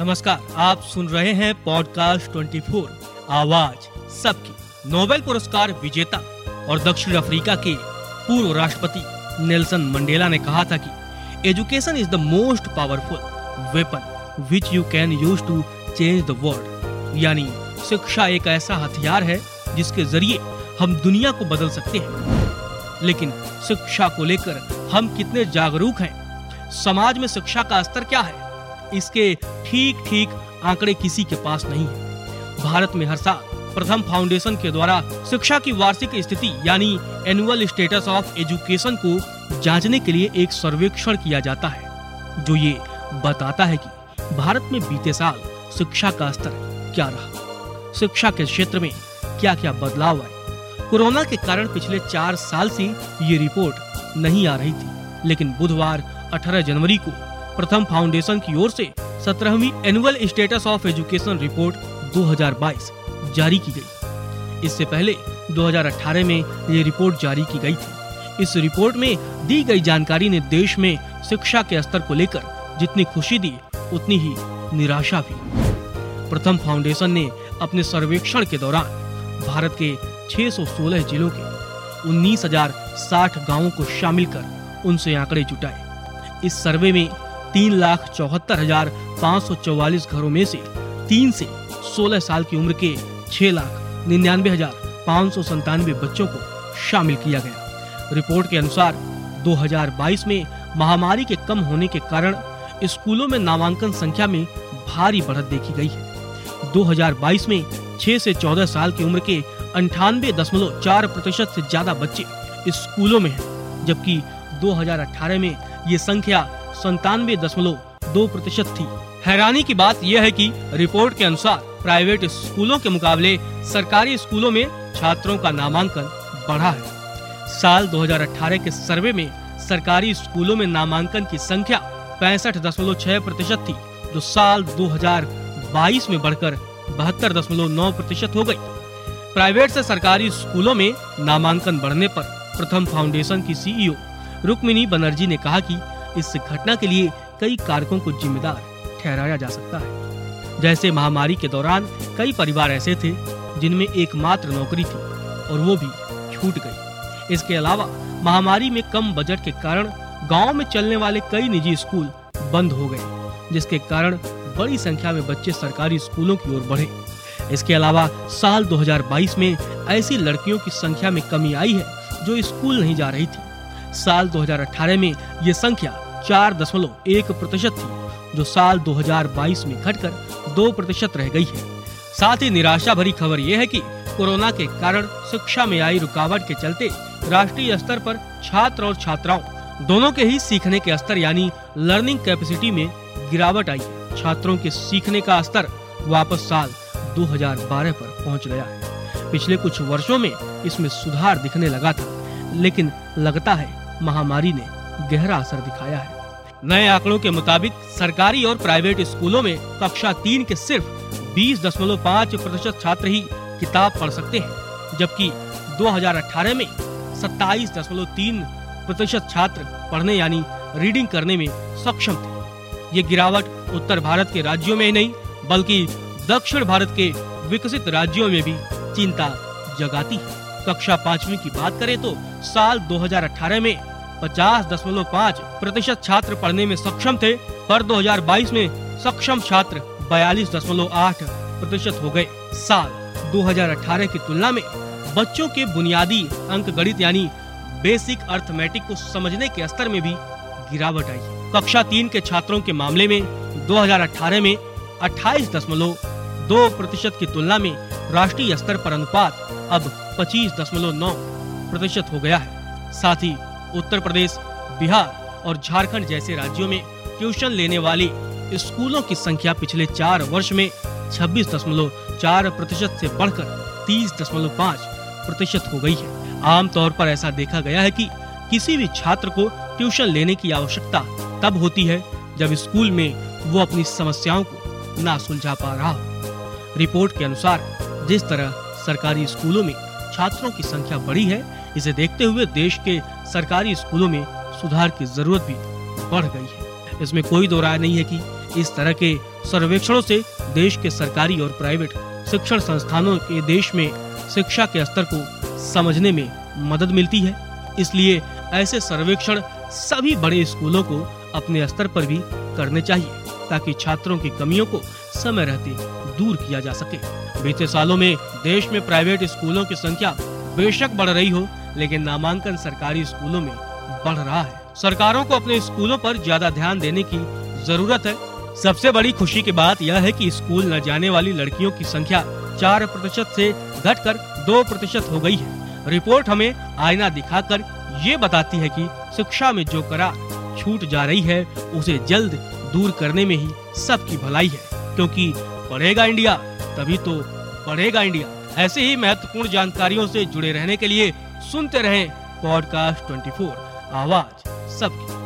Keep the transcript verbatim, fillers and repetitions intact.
नमस्कार, आप सुन रहे हैं पॉडकास्ट चौबीस आवाज सबकी। नोबेल पुरस्कार विजेता और दक्षिण अफ्रीका के पूर्व राष्ट्रपति नेल्सन मंडेला ने कहा था कि education is the most powerful weapon which you can use to change the world, यानी शिक्षा एक ऐसा हथियार है जिसके जरिए हम दुनिया को बदल सकते हैं। लेकिन शिक्षा को लेकर हम कितने जागरूक हैं? समाज में शिक्षा का स्तर क्या है? इसके ठीक ठीक आंकड़े किसी के पास नहीं है। भारत में हर साल प्रथम फाउंडेशन के द्वारा शिक्षा की वार्षिक स्थिति यानी एनुअल स्टेटस ऑफ एजुकेशन को जांचने के लिए एक सर्वेक्षण किया जाता है, जो ये बताता है कि भारत में बीते साल शिक्षा का स्तर क्या रहा, शिक्षा के क्षेत्र में क्या क्या बदलाव आए। कोरोना के कारण पिछले चार साल से ये रिपोर्ट नहीं आ रही थी, लेकिन बुधवार अठारह जनवरी को प्रथम फाउंडेशन की ओर से सत्रहवीं annual status of education report दो हज़ार बाईस जारी की गई। इससे पहले दो हज़ार अठारह में ये रिपोर्ट जारी की गई थी। इस रिपोर्ट में दी गई जानकारी ने देश में शिक्षा के स्तर को लेकर जितनी खुशी दी, उतनी ही निराशा भी। प्रथम फाउंडेशन ने अपने सर्वेक्षण के दौरान भारत के छह सौ सोलह जिलों के उन्नीस हज़ार साठ गाँवों को शामिल कर उनसे आंकड़े जुटाए। इस सर्वे में तीन लाख चौहत्तर हजार पाँच सौ चौवालीस घरों में से तीन से सोलह साल की उम्र के छह लाख निन्यानवे हजार पाँच सौ संतानवे बच्चों को शामिल किया गया। रिपोर्ट के अनुसार दो हज़ार बाईस में महामारी के कम होने के कारण स्कूलों में नामांकन संख्या में भारी बढ़त देखी गई है। दो हज़ार बाईस में छह से चौदह साल की उम्र के अंठानवे दशमलव चार प्रतिशत से ज्यादा बच्चे स्कूलों में हैं, जबकि दो हज़ार अठारह में ये संख्या संतानवे दशमलव दो प्रतिशत थी। हैरानी की बात यह है कि रिपोर्ट के अनुसार प्राइवेट स्कूलों के मुकाबले सरकारी स्कूलों में छात्रों का नामांकन बढ़ा है। साल दो हज़ार अठारह के सर्वे में सरकारी स्कूलों में नामांकन की संख्या पैंसठ दशमलव छह प्रतिशत थी, जो साल दो हज़ार बाईस में बढ़कर बहत्तर दशमलव नौ प्रतिशत हो गई। प्राइवेट से सरकारी स्कूलों में नामांकन बढ़ने पर प्रथम फाउंडेशन की सीईओ रुक्मिणी बनर्जी ने कहा कि इस घटना के लिए कई कारकों को जिम्मेदार ठहराया जा सकता है, जैसे महामारी के दौरान कई परिवार ऐसे थे जिनमें एकमात्र नौकरी थी और वो भी छूट गई। इसके अलावा महामारी में कम बजट के कारण गांव में चलने वाले कई निजी स्कूल बंद हो गए, जिसके कारण बड़ी संख्या में बच्चे सरकारी स्कूलों की ओर बढ़े। इसके अलावा साल दो हज़ार बाईस में ऐसी लड़कियों की संख्या में कमी आई है जो स्कूल नहीं जा रही थी। साल दो हज़ार अठारह में ये संख्या चार दशमलव एक प्रतिशत थी, जो साल दो हज़ार बाईस में घटकर दो प्रतिशत रह गई है। साथ ही निराशा भरी खबर यह है कि कोरोना के कारण शिक्षा में आई रुकावट के चलते राष्ट्रीय स्तर पर छात्र और छात्राओं दोनों के ही सीखने के स्तर यानी लर्निंग कैपेसिटी में गिरावट आई। छात्रों के सीखने का स्तर वापस साल दो हज़ार बारह पर पहुंच गया है। पिछले कुछ वर्षों में इसमें सुधार दिखने लगा था, लेकिन लगता है महामारी ने गहरा असर दिखाया है। नए आंकड़ों के मुताबिक सरकारी और प्राइवेट स्कूलों में कक्षा तीन के सिर्फ बीस दशमलव पाँच प्रतिशत छात्र ही किताब पढ़ सकते हैं, जबकि दो हज़ार अठारह में सत्ताईस दशमलव तीन प्रतिशत छात्र पढ़ने यानी रीडिंग करने में सक्षम थे। ये गिरावट उत्तर भारत के राज्यों में ही नहीं, बल्कि दक्षिण भारत के विकसित राज्यों में भी चिंता जगाती है। कक्षा पांचवी की बात करें तो साल दो हज़ार अठारह में पचास दशमलव पाँच प्रतिशत छात्र पढ़ने में सक्षम थे, पर दो हज़ार बाईस में सक्षम छात्र बयालीस दशमलव आठ प्रतिशत हो गए। साल दो हज़ार अठारह की तुलना में बच्चों के बुनियादी अंकगणित यानी बेसिक अर्थमेटिक को समझने के स्तर में भी गिरावट आई। कक्षा तीन के छात्रों के मामले में दो हज़ार अठारह में अट्ठाईस दशमलव दो प्रतिशत की तुलना में राष्ट्रीय स्तर पर अनुपात अब पच्चीस दशमलव नौ प्रतिशत हो गया है। साथ ही उत्तर प्रदेश, बिहार और झारखंड जैसे राज्यों में ट्यूशन लेने वाले स्कूलों की संख्या पिछले चार वर्ष में छब्बीस दशमलव चार प्रतिशत से बढ़कर तीस दशमलव पाँच प्रतिशत हो गई है। आमतौर पर ऐसा देखा गया है कि किसी भी छात्र को ट्यूशन लेने की आवश्यकता तब होती है जब स्कूल में वो अपनी समस्याओं को ना सुलझा पा रहा हो। रिपोर्ट के अनुसार जिस तरह सरकारी स्कूलों में छात्रों की संख्या बढ़ी है, इसे देखते हुए देश के सरकारी स्कूलों में सुधार की जरूरत भी बढ़ गई है। इसमें कोई दो राय नहीं है कि इस तरह के सर्वेक्षणों से देश के सरकारी और प्राइवेट शिक्षण संस्थानों के देश में शिक्षा के स्तर को समझने में मदद मिलती है। इसलिए ऐसे सर्वेक्षण सभी बड़े स्कूलों को अपने स्तर पर भी करने चाहिए ताकि छात्रों की कमियों को समय रहते दूर किया जा सके। बीते सालों में देश में प्राइवेट स्कूलों की संख्या बेशक बढ़ रही हो, लेकिन नामांकन सरकारी स्कूलों में बढ़ रहा है। सरकारों को अपने स्कूलों पर ज्यादा ध्यान देने की जरूरत है। सबसे बड़ी खुशी की बात यह है कि स्कूल न जाने वाली लड़कियों की संख्या चार प्रतिशत से घटकर दो प्रतिशत हो गई है। रिपोर्ट हमें आईना दिखाकर ये बताती है कि शिक्षा में जो करार छूट जा रही है उसे जल्द दूर करने में ही सबकी भलाई है, क्योंकि पढ़ेगा इंडिया तभी तो पढ़ेगा इंडिया। ऐसे ही महत्वपूर्ण जानकारियों से जुड़े रहने के लिए सुनते रहें पॉडकास्ट चौबीस आवाज सबकी।